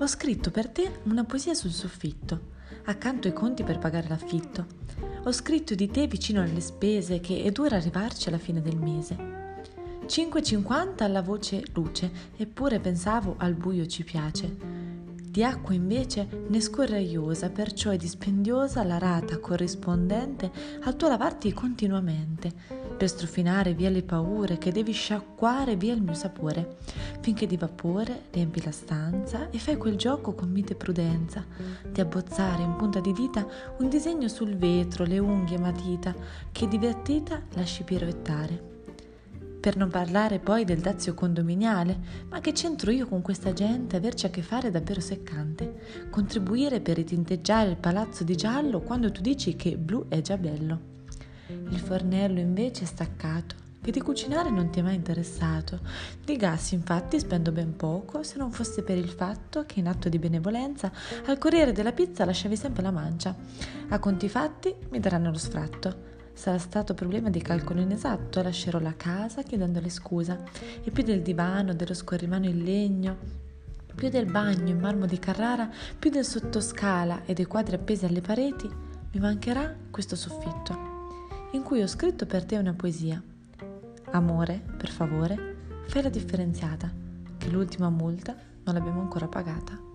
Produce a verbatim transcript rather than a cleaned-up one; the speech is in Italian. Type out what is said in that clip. Ho scritto per te una poesia sul soffitto, accanto ai conti per pagare l'affitto. Ho scritto di te vicino alle spese, che è dura arrivarci alla fine del mese. cinque e cinquanta alla voce luce, eppure pensavo al buio ci piace. Di acqua invece ne scorre aiosa, perciò è dispendiosa la rata corrispondente al tuo lavarti continuamente, per strofinare via le paure che devi sciacquare via il mio sapore, finché di vapore riempi la stanza e fai quel gioco con mite prudenza di abbozzare in punta di dita un disegno sul vetro, le unghie matita, che divertita lasci piroettare. Per non parlare poi del dazio condominiale, ma che c'entro io con questa gente, averci a che fare è davvero seccante, contribuire per ritinteggiare il palazzo di giallo quando tu dici che blu è già bello. Il fornello invece è staccato, che di cucinare non ti è mai interessato, di gas infatti spendo ben poco, se non fosse per il fatto che in atto di benevolenza al corriere della pizza lasciavi sempre la mancia, a conti fatti mi daranno lo sfratto. Sarà stato problema di calcolo inesatto, lascerò la casa chiedendole scusa, e più del divano, dello scorrimano in legno, più del bagno in marmo di Carrara, più del sottoscala e dei quadri appesi alle pareti, mi mancherà questo soffitto, in cui ho scritto per te una poesia. Amore, per favore, fai la differenziata, che l'ultima multa non l'abbiamo ancora pagata.